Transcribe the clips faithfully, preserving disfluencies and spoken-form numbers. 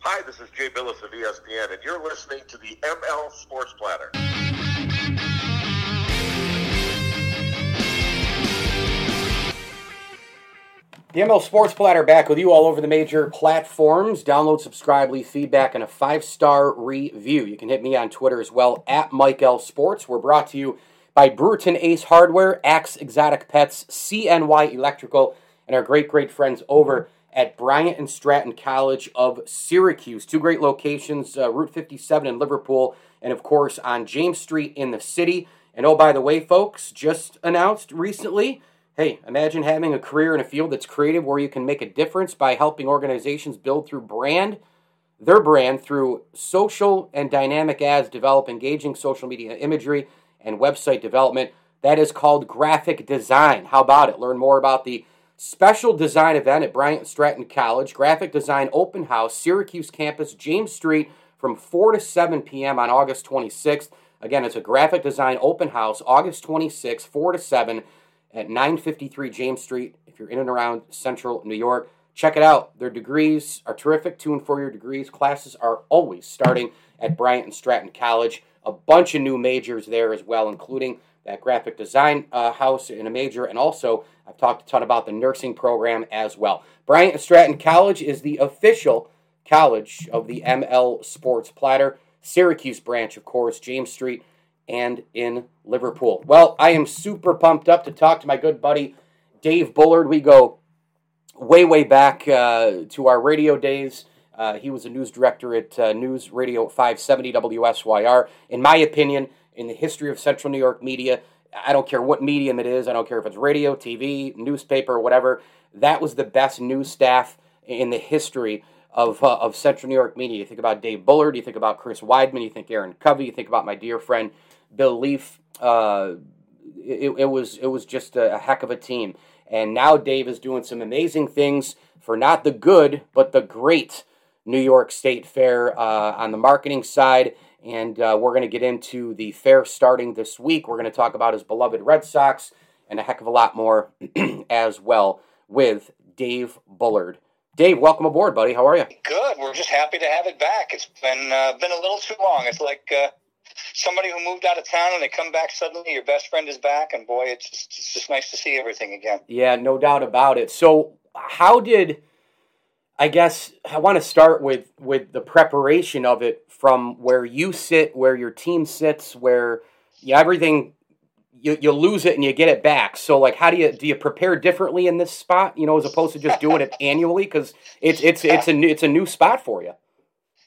Hi, this is Jay Billis of E S P N, and you're listening to the M L Sports Platter. The M L Sports Platter back with you all over the major platforms. Download, subscribe, leave feedback, and a five-star review. You can hit me on Twitter as well, at MikeL Sports. We're brought to you by Brewton Ace Hardware, Axe Exotic Pets, C N Y Electrical, and our great, great friends over at Bryant and Stratton College of Syracuse. Two great locations, uh, Route fifty-seven in Liverpool, and of course on James Street in the city. And oh, by the way, folks, just announced recently, hey, imagine having a career in a field that's creative where you can make a difference by helping organizations build through brand, their brand, through social and dynamic ads, develop engaging social media imagery and website development. That is called graphic design. How about it? Learn more about the special design event at Bryant Stratton College, graphic design open house, Syracuse campus, James Street, from four to seven p.m. on August twenty-sixth. Again, it's a graphic design open house, August twenty-sixth, four to seven at nine fifty-three James Street, if you're in and around central New York. Check it out. Their degrees are terrific, two and four-year degrees. Classes are always starting at Bryant and Stratton College. A bunch of new majors there as well, including that graphic design uh, house in a major, and also I've talked a ton about the nursing program as well. Bryant and Stratton College is the official college of the M L Sports Platter, Syracuse branch, of course, James Street, and in Liverpool. Well, I am super pumped up to talk to my good buddy Dave Bullard. We go way, way back uh, to our radio days. Uh, he was a news director at uh, News Radio five seventy W S Y R. In my opinion, in the history of Central New York media, I don't care what medium it is. I don't care if it's radio, T V, newspaper, whatever. That was the best news staff in the history of uh, of Central New York media. You think about Dave Bullard. You think about Chris Weidman. You think Aaron Covey. You think about my dear friend Bill Leaf. Uh, it, it was it was just a heck of a team. And now Dave is doing some amazing things for not the good but the great New York State Fair uh, on the marketing side. And uh, we're going to get into the fair starting this week. We're going to talk about his beloved Red Sox and a heck of a lot more as well with Dave Bullard. Dave, welcome aboard, buddy. How are you? Good. We're just happy to have it back. It's been uh, been a little too long. It's like uh, somebody who moved out of town and they come back suddenly. Your best friend is back, and boy, it's just, it's just nice to see everything again. Yeah, no doubt about it. So how did... I guess I want to start with, with the preparation of it from where you sit, where your team sits, where you know, everything, you you lose it and you get it back. So, like, how do you do you prepare differently in this spot, you know, as opposed to just doing it annually? Because it's it's it's a new, it's a new spot for you.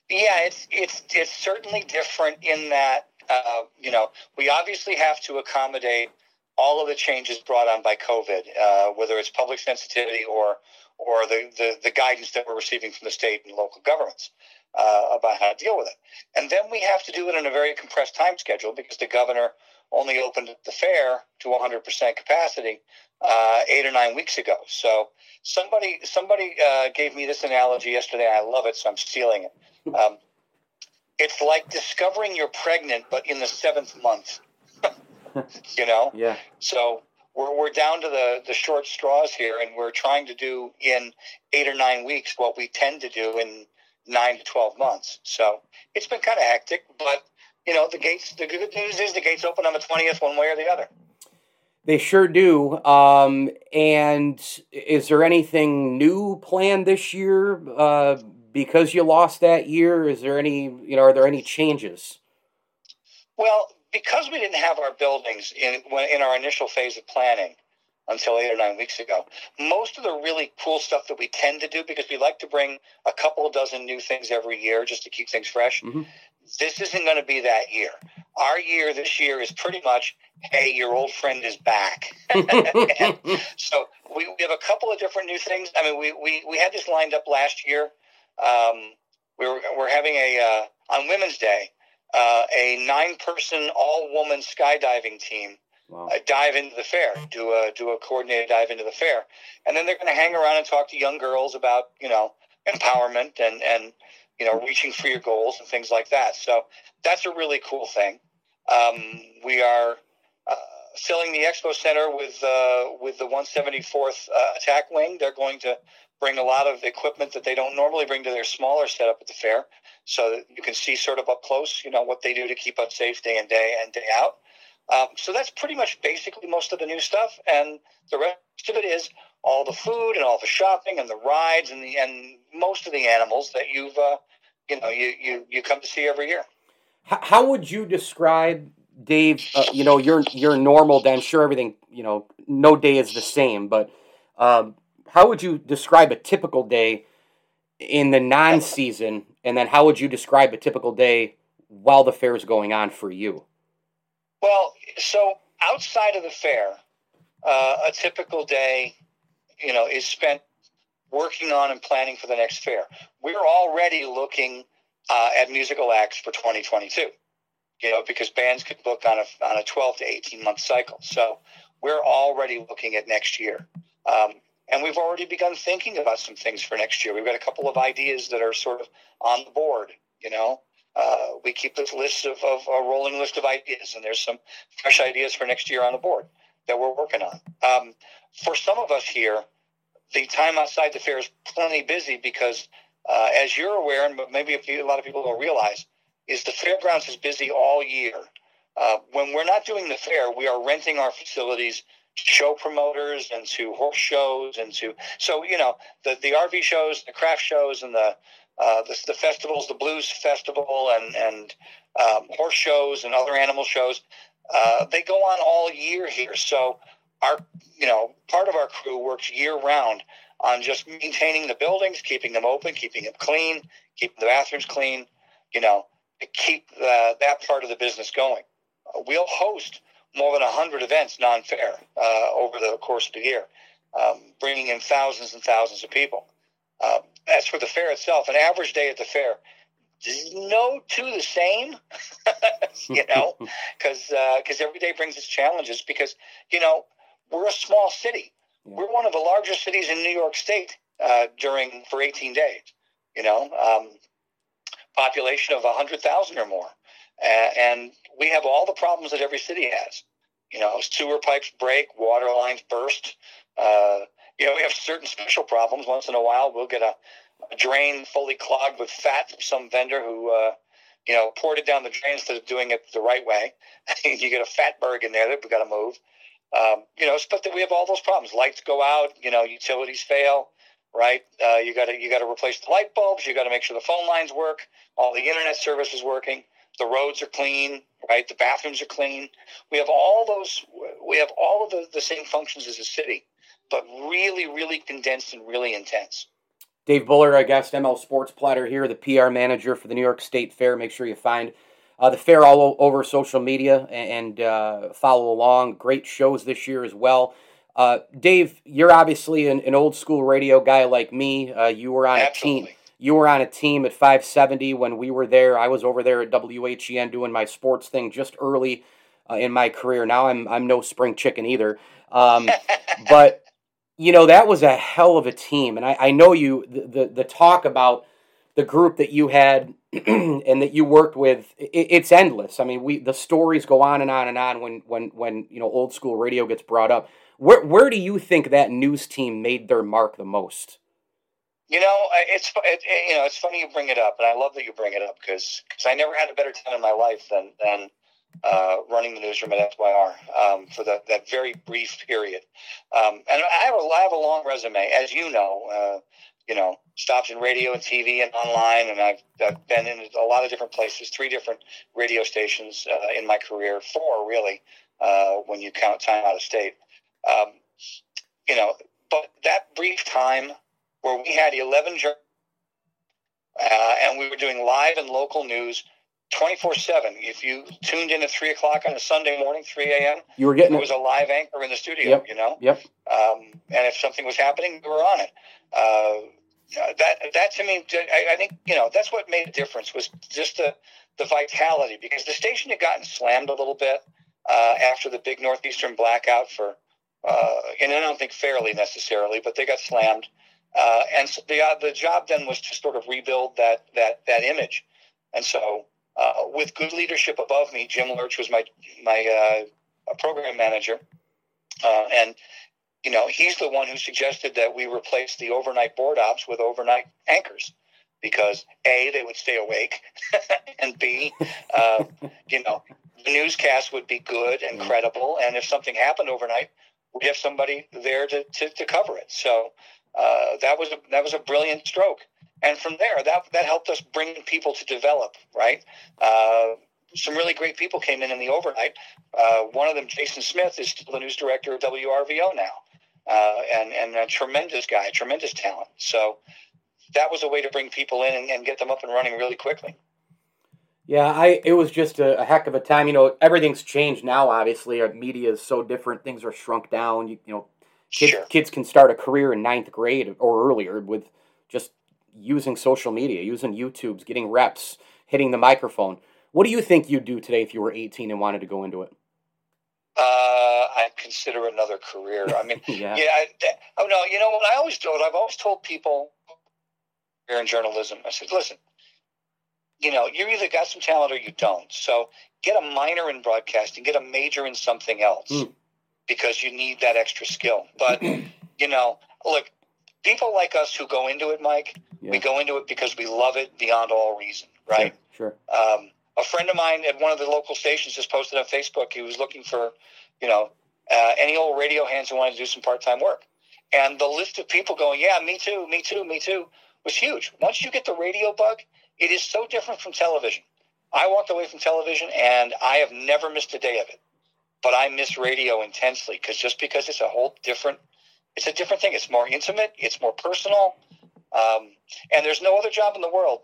Yeah, it's it's it's certainly different in that uh, you know we obviously have to accommodate all of the changes brought on by COVID, uh, whether it's public sensitivity or or the, the, the guidance that we're receiving from the state and local governments uh, about how to deal with it. And then we have to do it in a very compressed time schedule because the governor only opened the fair to one hundred percent capacity uh, eight or nine weeks ago. So somebody somebody uh, gave me this analogy yesterday. I love it, so I'm stealing it. Um, it's like discovering you're pregnant, but in the seventh month, you know? Yeah. So... We're we're down to the, the short straws here, and we're trying to do in eight or nine weeks what we tend to do in nine to twelve months. So it's been kind of hectic, but you know the gates. The good news is the gates open on the twentieth, one way or the other. They sure do. Um, and is there anything new planned this year uh, because you lost that year? Is there any you know are there any changes? Well, because we didn't have our buildings in in our initial phase of planning until eight or nine weeks ago, most of the really cool stuff that we tend to do, because we like to bring a couple dozen new things every year just to keep things fresh, mm-hmm. This isn't going to be that year. Our year this year is pretty much, hey, your old friend is back. So we, we have a couple of different new things. I mean, we, we, we had this lined up last year. Um, we were we're having a uh, on Women's Day uh, a nine person all woman skydiving team. Wow. Uh, dive into the fair, do a do a coordinated dive into the fair, and then they're going to hang around and talk to young girls about you know empowerment and and you know reaching for your goals and things like that. So that's a really cool thing. Um, we are uh, filling the expo center with uh, with the one seventy-fourth uh, attack wing. They're going to bring a lot of equipment that they don't normally bring to their smaller setup at the fair, so that you can see sort of up close, you know, what they do to keep us safe day in day and day out. Um, so that's pretty much basically most of the new stuff, and the rest of it is all the food and all the shopping and the rides and the and most of the animals that you've uh, you know you, you you come to see every year. How would you describe, Dave? Uh, you know, your your normal day. I'm sure everything you know, no day is the same, but um, how would you describe a typical day in the non-season, and then how would you describe a typical day while the fair is going on for you? Well, so outside of the fair, uh, a typical day, you know, is spent working on and planning for the next fair. We're already looking uh, at musical acts for twenty twenty-two, you know, because bands could book on a on a twelve to eighteen month cycle. So we're already looking at next year. Um, and we've already begun thinking about some things for next year. We've got a couple of ideas that are sort of on the board, you know. Uh, we keep this list of, of a rolling list of ideas, and there's some fresh ideas for next year on the board that we're working on. Um, for some of us here, the time outside the fair is plenty busy because, uh, as you're aware, and maybe a, few, a lot of people don't realize, is the fairgrounds is busy all year. Uh, when we're not doing the fair, we are renting our facilities to show promoters and to horse shows and to so you know the the R V shows, the craft shows, and the Uh, the, the festivals, the blues festival and, and um, horse shows and other animal shows, uh, they go on all year here. So our, you know, part of our crew works year round on just maintaining the buildings, keeping them open, keeping them clean, keeping the bathrooms clean, you know, to keep uh, that part of the business going. Uh, we'll host more than one hundred events non-fair uh, over the course of the year, um, bringing in thousands and thousands of people. Um, as for the fair itself, an average day at the fair, no two the same, you know, because uh, because every day brings its challenges because, you know, we're a small city. We're one of the largest cities in New York State uh, during for eighteen days, you know, um, population of one hundred thousand or more. Uh, and we have all the problems that every city has, you know, sewer pipes break, water lines burst, uh You know, we have certain special problems. Once in a while, we'll get a, a drain fully clogged with fat from some vendor who, uh, you know, poured it down the drain instead of doing it the right way. You get a fatberg in there that we've got to move. Um, you know, but that we have all those problems. Lights go out. You know, utilities fail. Right? Uh, you got to you got to replace the light bulbs. You got to make sure the phone lines work. All the internet service is working. The roads are clean. Right? The bathrooms are clean. We have all those. We have all of the, the same functions as a city, but really, really condensed and really intense. Dave Bullard, our guest, M L Sports Platter here, the P R manager for the New York State Fair. Make sure you find uh, the fair all over social media and uh, follow along. Great shows this year as well. Uh, Dave, you're obviously an, an old school radio guy like me. Uh, you were on Absolutely. a team. You were on a team at five seventy when we were there. I was over there at W H E N doing my sports thing just early uh, in my career. Now I'm I'm no spring chicken either, um, but. You know, that was a hell of a team, and I, I know you, the, the, the talk about the group that you had and that you worked with, it, it's endless. I mean, we the stories go on and on and on when, when, when you know, old school radio gets brought up. Where where do you think that news team made their mark the most? You know, it's it, you know it's funny you bring it up, and I love that you bring it up, because I never had a better time in my life than, than Uh, running the newsroom at S Y R um, for the, that very brief period. Um, and I have, a, I have a long resume, as you know, uh, you know, stopped in radio and T V and online, and I've, I've been in a lot of different places, three different radio stations uh, in my career, four really, uh, when you count time out of state. Um, you know, but that brief time where we had eleven journalists uh, and we were doing live and local news twenty-four seven. If you tuned in at three o'clock on a Sunday morning, three a.m., you were getting there was a live anchor in the studio. Yep, you know. Yep. Um, and if something was happening, we were on it. Uh, uh, that that to me, I, I think, you know, that's what made a difference, was just the the vitality, because the station had gotten slammed a little bit uh, after the big Northeastern blackout for, uh, and I don't think fairly necessarily, but they got slammed. Uh, and so the uh, the job then was to sort of rebuild that that that image. And so uh, with good leadership above me, Jim Lurch was my my uh, program manager, uh, and you know he's the one who suggested that we replace the overnight board ops with overnight anchors, because A, they would stay awake, and B, uh, you know the newscast would be good and credible, and if something happened overnight, we'd have somebody there to to, to cover it. So. Uh, that was a, that was a brilliant stroke, and from there, that that helped us bring people to develop. Right, uh, some really great people came in in the overnight. Uh, one of them, Jason Smith, is still the news director of W R V O now, uh, and and a tremendous guy, tremendous talent. So that was a way to bring people in and, and get them up and running really quickly. Yeah, I it was just a, a heck of a time. You know, everything's changed now. Obviously, our media is so different. Things are shrunk down. You, you know. Kids, sure. kids can start a career in ninth grade or earlier with just using social media, using YouTubes, getting reps, hitting the microphone. What do you think you'd do today if you were eighteen and wanted to go into it? Uh, I'd consider another career. I mean, yeah. yeah I, that, oh, no, you know what I always told, I've always told people here in journalism, I said, listen, you know, you either got some talent or you don't. So get a minor in broadcasting, get a major in something else. Mm. Because you need that extra skill. But, you know, look, people like us who go into it, Mike, yeah. we go into it because we love it beyond all reason, right? Sure. sure. Um, a friend of mine at one of the local stations just posted on Facebook, he was looking for, you know, uh, any old radio hands who wanted to do some part-time work. And the list of people going, yeah, me too, me too, me too, was huge. Once you get the radio bug, it is so different from television. I walked away from television, and I have never missed a day of it. But I miss radio intensely, because just because it's a whole different, it's a different thing. It's more intimate. It's more personal. Um, and there's no other job in the world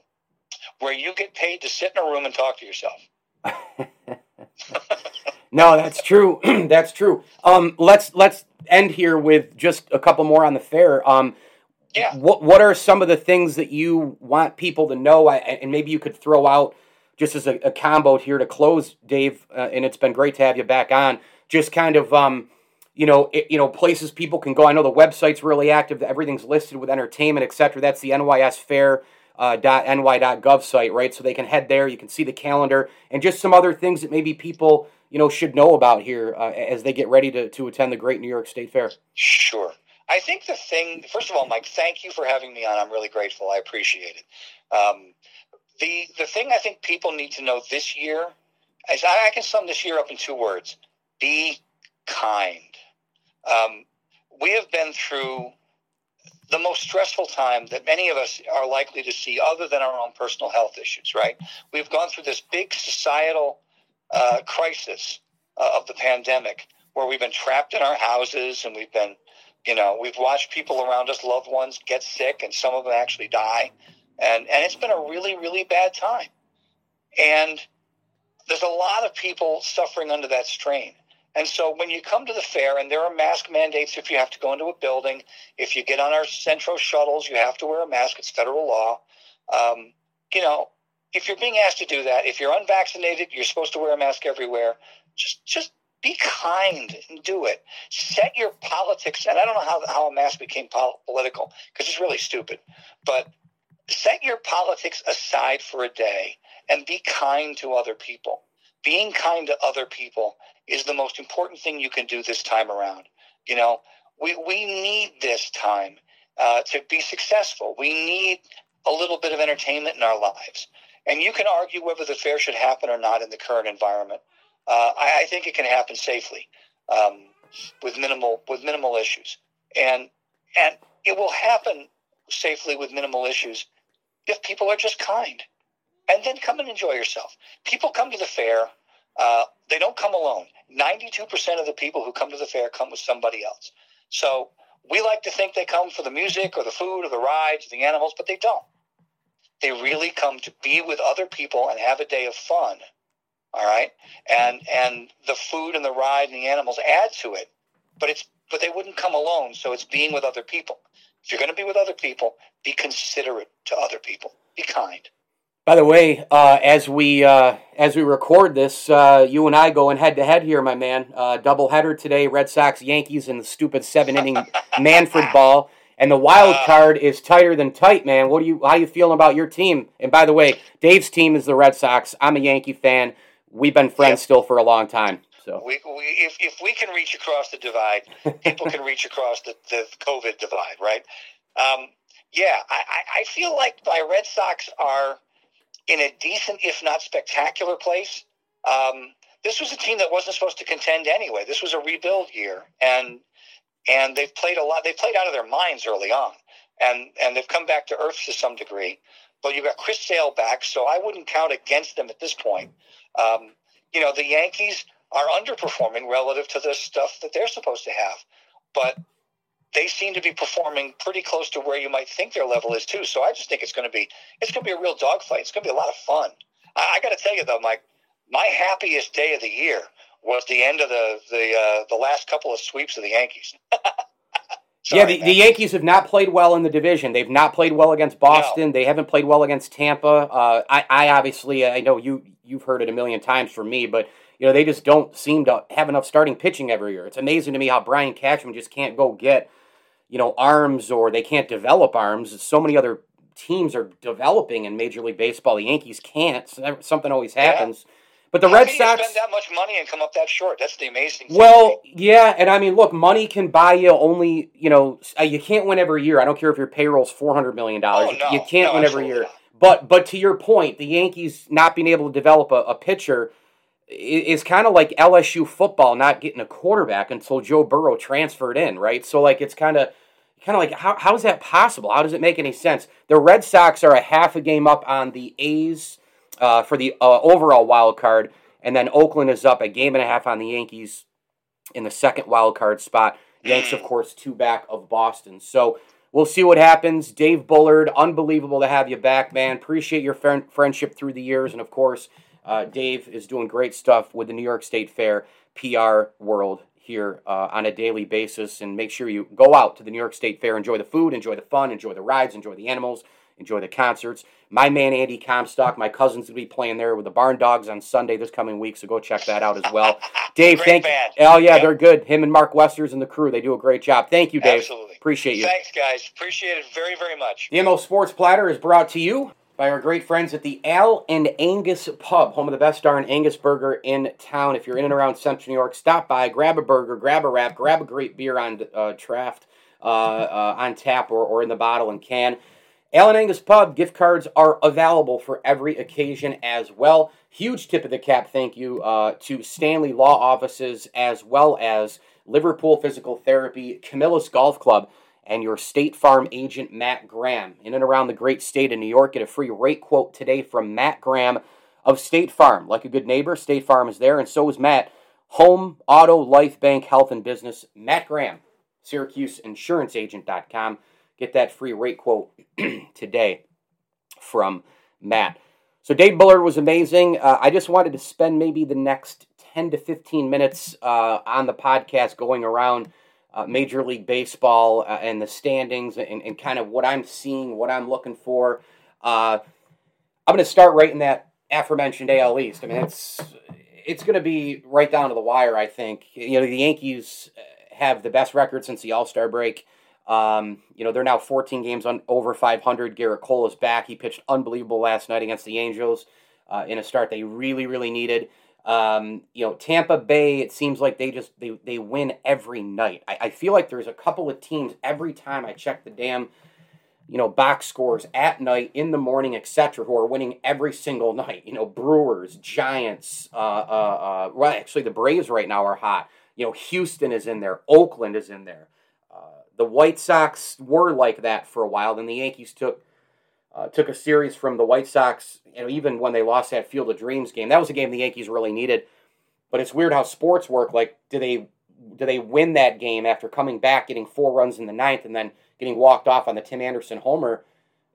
where you get paid to sit in a room and talk to yourself. No, that's true. That's true. Um, let's, let's end here with just a couple more on the fair. Um, yeah. What, what are some of the things that you want people to know? I, and maybe you could throw out, just as a, a combo here to close, Dave, uh, and it's been great to have you back on. Just kind of, um, you know, it, you know, places people can go. I know the website's really active. Everything's listed with entertainment, et cetera. That's the N Y S fair dot N Y dot gov site, right? So they can head there. You can see the calendar and just some other things that maybe people, you know, should know about here uh, as they get ready to, to attend the great New York State Fair. Sure. I think the thing, first of all, Mike, thank you for having me on. I'm really grateful. I appreciate it. Um, The the thing I think people need to know this year, is I, I can sum this year up in two words: be kind. Um, we have been through the most stressful time that many of us are likely to see, other than our own personal health issues, right? We've gone through this big societal uh, crisis uh, of the pandemic, where we've been trapped in our houses, and we've been, you know, we've watched people around us, loved ones, get sick, and some of them actually die. And and it's been a really, really bad time. And there's a lot of people suffering under that strain. And so when you come to the fair, and there are mask mandates if you have to go into a building, if you get on our Centro shuttles, you have to wear a mask. It's federal law. Um, you know, if you're being asked to do that, if you're unvaccinated, you're supposed to wear a mask everywhere. Just just be kind and do it. Set your politics. And I don't know how, how a mask became political, because it's really stupid. But set your politics aside for a day and be kind to other people. Being kind to other people is the most important thing you can do this time around. You know, we we need this time uh, to be successful. We need a little bit of entertainment in our lives. And you can argue whether the fair should happen or not in the current environment. Uh, I, I think it can happen safely um, with minimal with minimal issues. And and it will happen safely with minimal issues if people are just kind, and then come and enjoy yourself. People come to the fair. Uh, they don't come alone. ninety-two percent of the people who come to the fair come with somebody else. So we like to think they come for the music or the food or the rides or the animals, but they don't. They really come to be with other people and have a day of fun. All right. And, and the food and the ride and the animals add to it, but it's, but they wouldn't come alone. So it's being with other people. If you're going to be with other people, be considerate to other people. Be kind. By the way, uh, as we uh, as we record this, uh, you and I going head-to-head here, my man. Uh, doubleheader today, Red Sox, Yankees, in the stupid seven-inning Manfred ball. And the wild card is tighter than tight, man. What do you? How you feeling about your team? And by the way, Dave's team is the Red Sox. I'm a Yankee fan. We've been friends yeah. still for a long time. So we, we, if if we can reach across the divide, people can reach across the, the COVID divide, right? Um, yeah, I, I feel like my Red Sox are in a decent, if not spectacular, place. Um, this was a team that wasn't supposed to contend anyway. This was a rebuild year, and. And they've played a lot. They played out of their minds early on, and and they've come back to earth to some degree. But you've got Chris Sale back, so I wouldn't count against them at this point. Um, you know, the Yankees are underperforming relative to the stuff that they're supposed to have, but they seem to be performing pretty close to where you might think their level is too. So I just think it's going to be it's going to be a real dogfight. It's going to be a lot of fun. I, I got to tell you though, Mike, my happiest day of the year was the end of the the uh, the last couple of sweeps of the Yankees. Sorry, yeah, the, the Yankees have not played well in the division. They've not played well against Boston. No. They haven't played well against Tampa. Uh, I, I obviously, I know you you've heard it a million times from me, but you know they just don't seem to have enough starting pitching every year. It's amazing to me how Brian Cashman just can't go get you know arms, or they can't develop arms. So many other teams are developing in Major League Baseball. The Yankees can't. So something always happens. Yeah. But the How Red can Sox you spend that much money and come up that short. That's the amazing thing. Well, yeah, and I mean, look, money can buy you only, you know, you can't win every year. I don't care if your payroll's four hundred million dollars. Oh, no, you can't no, win every year. Not. But but to your point, the Yankees not being able to develop a, a pitcher is, is kind of like L S U football not getting a quarterback until Joe Burrow transferred in, right? So like it's kind of kind of like how how is that possible? How does it make any sense? The Red Sox are a half a game up on the A's. Uh, for the uh, overall wild card, and then Oakland is up a game and a half on the Yankees in the second wild card spot. Yanks, of course, two back of Boston. So we'll see what happens. Dave Bullard, unbelievable to have you back, man. Appreciate your friend- friendship through the years, and of course, uh, Dave is doing great stuff with the New York State Fair P R world here uh, on a daily basis. And make sure you go out to the New York State Fair, enjoy the food, enjoy the fun, enjoy the rides, enjoy the animals. Enjoy the concerts. My man, Andy Comstock, my cousin's going to be playing there with the Barn Dogs on Sunday this coming week, so go check that out as well. Dave, great thank band. you. Oh, yeah, yep. They're good. Him and Mark Westers and the crew, they do a great job. Thank you, Dave. Absolutely. Appreciate you. Thanks, guys. Appreciate it very, very much. The M L Sports Platter is brought to you by our great friends at the Al and Angus Pub, home of the best darn Angus burger in town. If you're in and around Central New York, stop by, grab a burger, grab a wrap, grab a great beer on uh, draft, uh, uh, on tap or, or in the bottle and can. Al and Angus Pub gift cards are available for every occasion as well. Huge tip of the cap, thank you, uh, to Stanley Law Offices as well as Liverpool Physical Therapy, Camillus Golf Club, and your State Farm agent, Matt Graham. In and around the great state of New York, get a free rate quote today from Matt Graham of State Farm. Like a good neighbor, State Farm is there, and so is Matt. Home, auto, life, bank, health, and business. Matt Graham, Syracuse Insurance Agent dot com. Get that free rate quote today from Matt. So Dave Bullard was amazing. Uh, I just wanted to spend maybe the next ten to fifteen minutes uh, on the podcast going around uh, Major League Baseball uh, and the standings and, and kind of what I'm seeing, what I'm looking for. Uh, I'm going to start right in that aforementioned A L East. I mean, it's, it's going to be right down to the wire, I think. You know, the Yankees have the best record since the All-Star break. Um, you know, they're now fourteen games on over five hundred. Gerrit Cole is back. He pitched unbelievable last night against the Angels uh, in a start they really, really needed. Um, you know, Tampa Bay, it seems like they just, they, they win every night. I, I feel like there's a couple of teams every time I check the damn, you know, box scores at night, in the morning, et cetera, who are winning every single night. You know, Brewers, Giants, uh, uh, uh, well, actually the Braves right now are hot. You know, Houston is in there. Oakland is in there. The White Sox were like that for a while, then the Yankees took uh, took a series from the White Sox, you know, even when they lost that Field of Dreams game. That was a game the Yankees really needed. But it's weird how sports work. Like, do they do they win that game after coming back, getting four runs in the ninth, and then getting walked off on the Tim Anderson homer?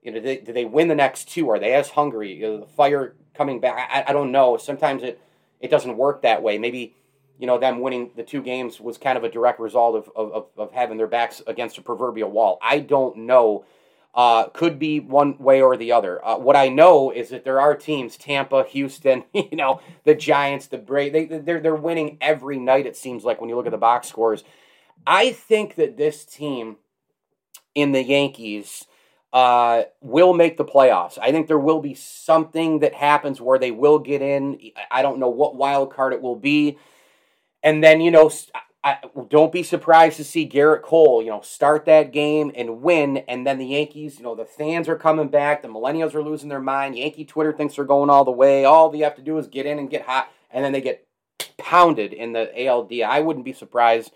You know, do they, do they win the next two? Are they as hungry? You know, the fire coming back? I, I don't know. Sometimes it, it doesn't work that way. Maybe... you know, them winning the two games was kind of a direct result of of, of having their backs against a proverbial wall. I don't know. Uh, could be one way or the other. Uh, what I know is that there are teams, Tampa, Houston, you know, the Giants, the Braves, they, they're, they're winning every night, it seems like, when you look at the box scores. I think that this team in the Yankees uh, will make the playoffs. I think there will be something that happens where they will get in. I don't know what wild card it will be. And then, you know, st- I, don't be surprised to see Gerrit Cole, you know, start that game and win, and then the Yankees, you know, the fans are coming back, the millennials are losing their mind, Yankee Twitter thinks they're going all the way, all they have to do is get in and get hot, and then they get pounded in the A L D S. I wouldn't be surprised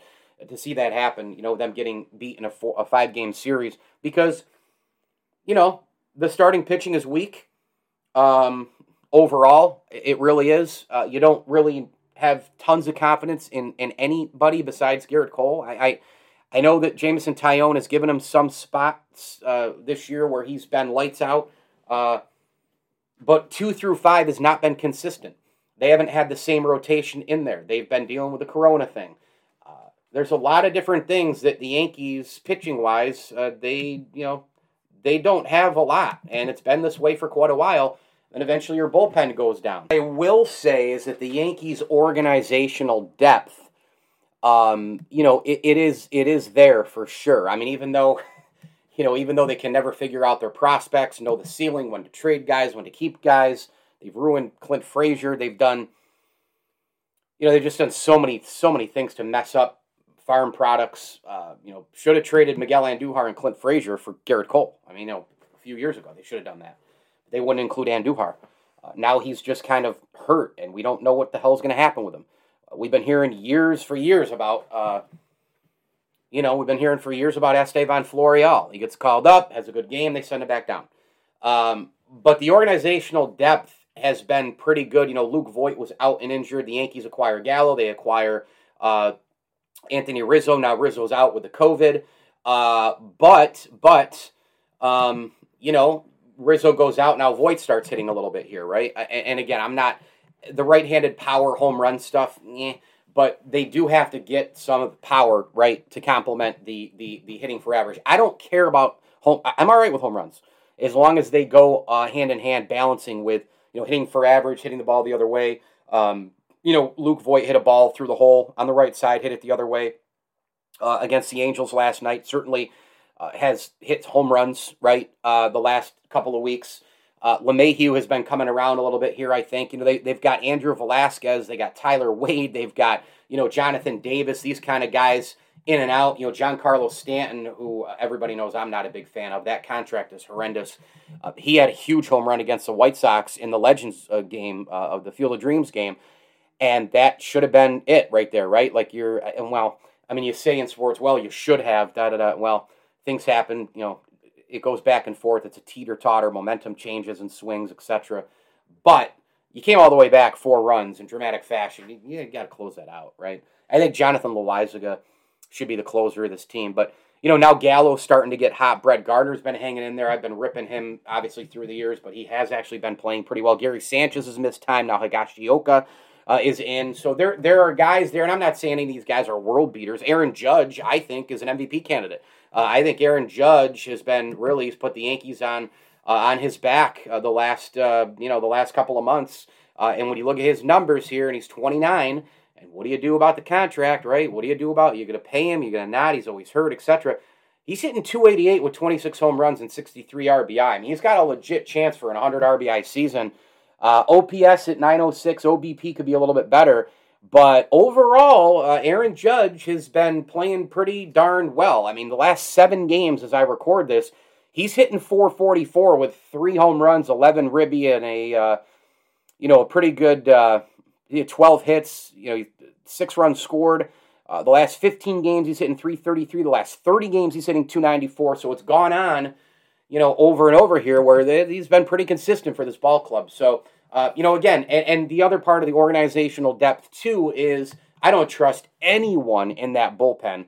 to see that happen, you know, them getting beat in a, four, a five-game series, because, you know, the starting pitching is weak, um, overall, it really is. Uh, you don't really have tons of confidence in, in anybody besides Gerrit Cole. I, I I know that Jameson Taillon has given him some spots uh, this year where he's been lights out, uh, but two through five has not been consistent. They haven't had the same rotation in there. They've been dealing with the Corona thing. Uh, there's a lot of different things that the Yankees, pitching-wise, uh, they you know they don't have a lot, and it's been this way for quite a while. And eventually your bullpen goes down. What I will say is that the Yankees' organizational depth, um, you know, it, it is it is there for sure. I mean, even though, you know, even though they can never figure out their prospects, know the ceiling, when to trade guys, when to keep guys, they've ruined Clint Frazier. They've done, you know, they've just done so many so many things to mess up farm products. Uh, you know, should have traded Miguel Andujar and Clint Frazier for Gerrit Cole. I mean, you know, a few years ago they should have done that. They wouldn't include Andujar. Uh, now he's just kind of hurt, and we don't know what the hell's going to happen with him. Uh, we've been hearing years for years about, uh, you know, we've been hearing for years about Estevan Florial. He gets called up, has a good game, they send him back down. Um, but the organizational depth has been pretty good. You know, Luke Voigt was out and injured. The Yankees acquire Gallo. They acquire uh, Anthony Rizzo. Now Rizzo's out with the COVID. Uh, but, but, um, you know, Rizzo goes out, now Voigt starts hitting a little bit here, right? And, and again, I'm not, the right-handed power home run stuff, eh, but they do have to get some of the power, right, to complement the, the the hitting for average. I don't care about home, I'm all right with home runs, as long as they go uh, hand-in-hand balancing with, you know, hitting for average, hitting the ball the other way. Um, you know, Luke Voigt hit a ball through the hole on the right side, hit it the other way uh, against the Angels last night, certainly. Uh, has hit home runs, right, uh, the last couple of weeks. Uh, LeMahieu has been coming around a little bit here, I think. You know, they, they've got Andrew Velasquez, they got Tyler Wade, they've got, you know, Jonathan Davis, these kind of guys in and out. You know, Giancarlo Stanton, who everybody knows I'm not a big fan of. That contract is horrendous. Uh, he had a huge home run against the White Sox in the Legends uh, game, uh, of the Field of Dreams game, and that should have been it right there, right? Like you're, and well, I mean, you say in sports, well, you should have, da-da-da, well, things happen, you know, it goes back and forth. It's a teeter-totter, momentum changes and swings, et cetera. But you came all the way back four runs in dramatic fashion. You, you got to close that out, right? I think Jonathan Loáisiga should be the closer of this team. But, you know, now Gallo's starting to get hot. Brett Gardner's been hanging in there. I've been ripping him, obviously, through the years, but he has actually been playing pretty well. Gary Sanchez has missed time. Now Higashioka uh, is in. So there, there are guys there, and I'm not saying any of these guys are world beaters. Aaron Judge, I think, is an M V P candidate. Uh, I think Aaron Judge has been really he's put the Yankees on uh, on his back uh, the last uh, you know the last couple of months. Uh, and when you look at his numbers here, and he's twenty-nine, and what do you do about the contract, right? What do you do about you're going to pay him? You're going to not? He's always hurt, et cetera. He's hitting two eighty-eight with twenty-six home runs and sixty-three R B I. I mean, he's got a legit chance for an one hundred R B I season. Uh, O P S at nine oh six. O B P could be a little bit better. But overall, uh, Aaron Judge has been playing pretty darn well. I mean, the last seven games as I record this, he's hitting four forty-four with three home runs, eleven ribby, and a uh, you know a pretty good uh, twelve hits. You know, six runs scored. Uh, the last fifteen games, he's hitting three thirty-three. The last thirty games, he's hitting two ninety-four. So it's gone on, you know, over and over here where they, he's been pretty consistent for this ball club. So. Uh, you know, again, and, and the other part of the organizational depth, too, is I don't trust anyone in that bullpen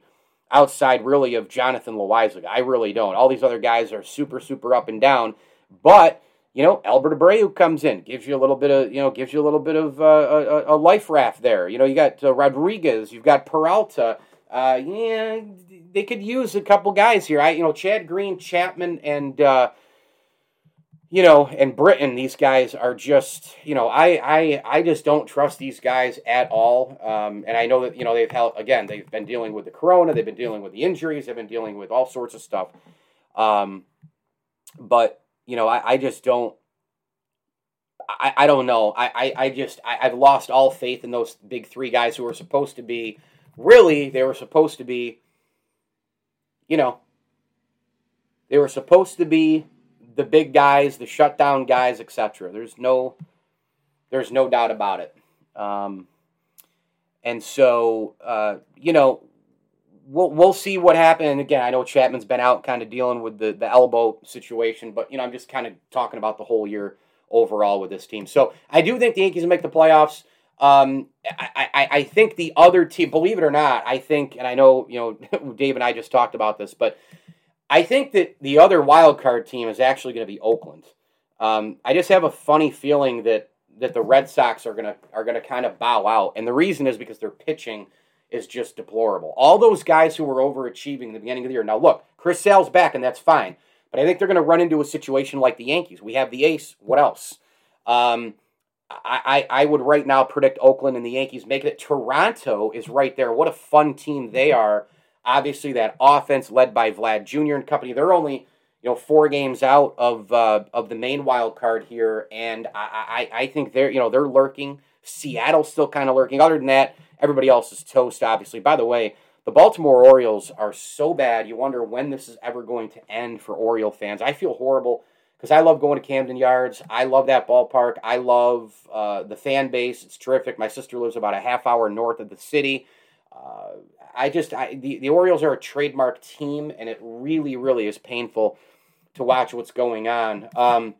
outside, really, of Jonathan Loáisiga. I really don't. All these other guys are super, super up and down. But you know, Albert Abreu comes in, gives you a little bit of, you know, gives you a little bit of uh, a, a life raft there. You know, you got uh, Rodriguez, you've got Peralta. Uh, yeah, they could use a couple guys here. I, you know, Chad Green, Chapman, and uh, you know, and Britton. These guys are just, you know, I, I, I just don't trust these guys at all. Um, and I know that you know they've held again. They've been dealing with the corona. They've been dealing with the injuries. They've been dealing with all sorts of stuff. Um, but. You know, I, I just don't, I, I don't know. I, I, I just, I, I've lost all faith in those big three guys who were supposed to be, really, they were supposed to be, you know, they were supposed to be the big guys, the shutdown guys, et cetera. There's no, there's no doubt about it. Um, and so, uh, you know, We'll we'll see what happens. And again, I know Chapman's been out kind of dealing with the, the elbow situation, but, you know, I'm just kind of talking about the whole year overall with this team. So I do think the Yankees will make the playoffs. Um, I, I, I think the other team, believe it or not, I think, and I know, you know, Dave and I just talked about this, but I think that the other wild card team is actually going to be Oakland. Um, I just have a funny feeling that that the Red Sox are going to are going to kind of bow out. And the reason is because they're pitching is just deplorable. All those guys who were overachieving at the beginning of the year. Now, look, Chris Sale's back, and that's fine. But I think they're going to run into a situation like the Yankees. We have the ace. What else? Um, I, I, I would right now predict Oakland and the Yankees making it. Toronto is right there. What a fun team they are. Obviously, that offense led by Vlad Junior and company. They're only you know four games out of uh, of the main wild card here, and I, I I think they're you know they're lurking. Seattle's still kind of lurking. Other than that, everybody else is toast, obviously. By the way, the Baltimore Orioles are so bad, you wonder when this is ever going to end for Oriole fans. I feel horrible because I love going to Camden Yards. I love that ballpark. I love uh, the fan base. It's terrific. My sister lives about a half hour north of the city. Uh, I just I, the, the Orioles are a trademark team, and it really, really is painful to watch what's going on. Um,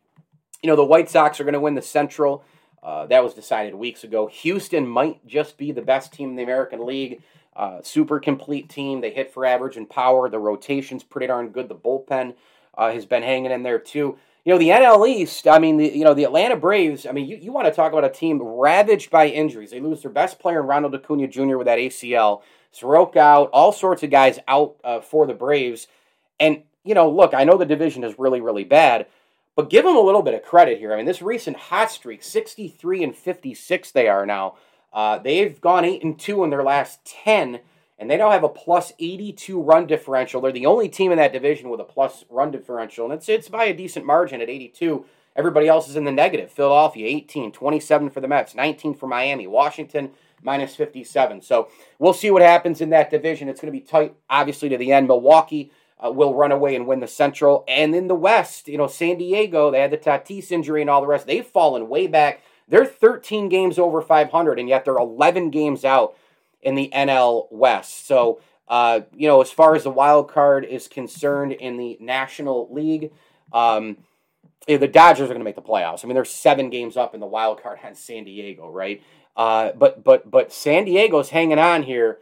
you know, the White Sox are going to win the Central. Uh, that was decided weeks ago. Houston might just be the best team in the American League. Uh, super complete team. They hit for average and power. The rotation's pretty darn good. The bullpen uh, has been hanging in there, too. You know, the N L East, I mean, the, you know, the Atlanta Braves, I mean, you, you want to talk about a team ravaged by injuries. They lose their best player in Ronald Acuna Junior with that A C L. Soroka out, all sorts of guys out uh, for the Braves. And, you know, look, I know the division is really, really bad, but give them a little bit of credit here. I mean, this recent hot streak, sixty-three and fifty-six they are now. Uh, they've gone eight and two in their last ten, and they now have a plus eighty-two run differential. They're the only team in that division with a plus run differential, and it's it's by a decent margin at eighty-two. Everybody else is in the negative. Philadelphia, eighteen, twenty-seven for the Mets, nineteen for Miami, Washington, minus fifty-seven. So we'll see what happens in that division. It's going to be tight, obviously, to the end. Milwaukee Uh, will run away and win the Central. And in the West, you know, San Diego, they had the Tatis injury and all the rest. They've fallen way back. They're thirteen games over five hundred, and yet they're eleven games out in the N L West. So, uh, you know, as far as the wild card is concerned in the National League, um, you know, the Dodgers are going to make the playoffs. I mean, they're seven games up in the wild card on San Diego, right? Uh, but but but San Diego's hanging on here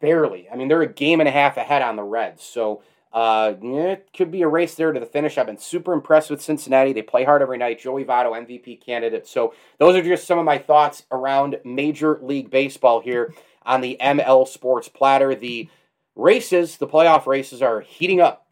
barely. I mean, they're a game and a half ahead on the Reds. So, Uh, it could be a race there to the finish. I've been super impressed with Cincinnati. They play hard every night. Joey Votto, M V P candidate. So those are just some of my thoughts around Major League Baseball here on the M L Sports Platter. The races, the playoff races, are heating up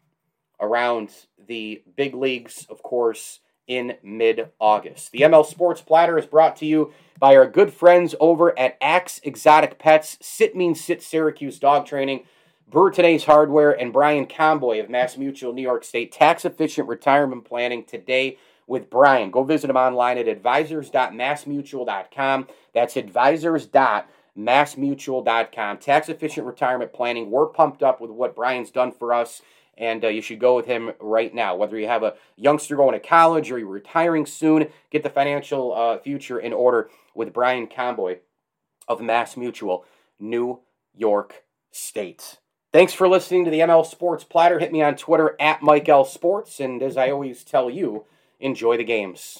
around the big leagues, of course, in mid-August. The M L Sports Platter is brought to you by our good friends over at Axe Exotic Pets, Sit Means Sit Syracuse Dog Training, Brewton Ace Hardware, and Brian Conboy of Mass Mutual, New York State. Tax-efficient retirement planning today with Brian. Go visit him online at advisors dot mass mutual dot com. That's advisors dot mass mutual dot com. Tax-efficient retirement planning. We're pumped up with what Brian's done for us, and uh, you should go with him right now. Whether you have a youngster going to college or you're retiring soon, get the financial uh, future in order with Brian Conboy of Mass Mutual, New York State. Thanks for listening to the M L Sports Platter. Hit me on Twitter, at MikeL Sports, and as I always tell you, enjoy the games.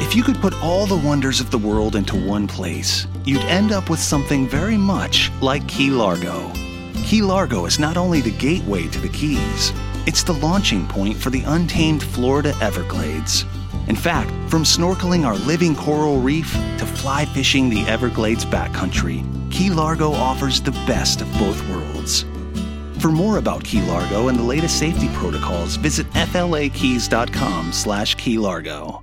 If you could put all the wonders of the world into one place, you'd end up with something very much like Key Largo. Key Largo is not only the gateway to the Keys, it's the launching point for the untamed Florida Everglades. In fact, from snorkeling our living coral reef to fly fishing the Everglades backcountry, Key Largo offers the best of both worlds. For more about Key Largo and the latest safety protocols, visit f l a keys dot com slash key largo.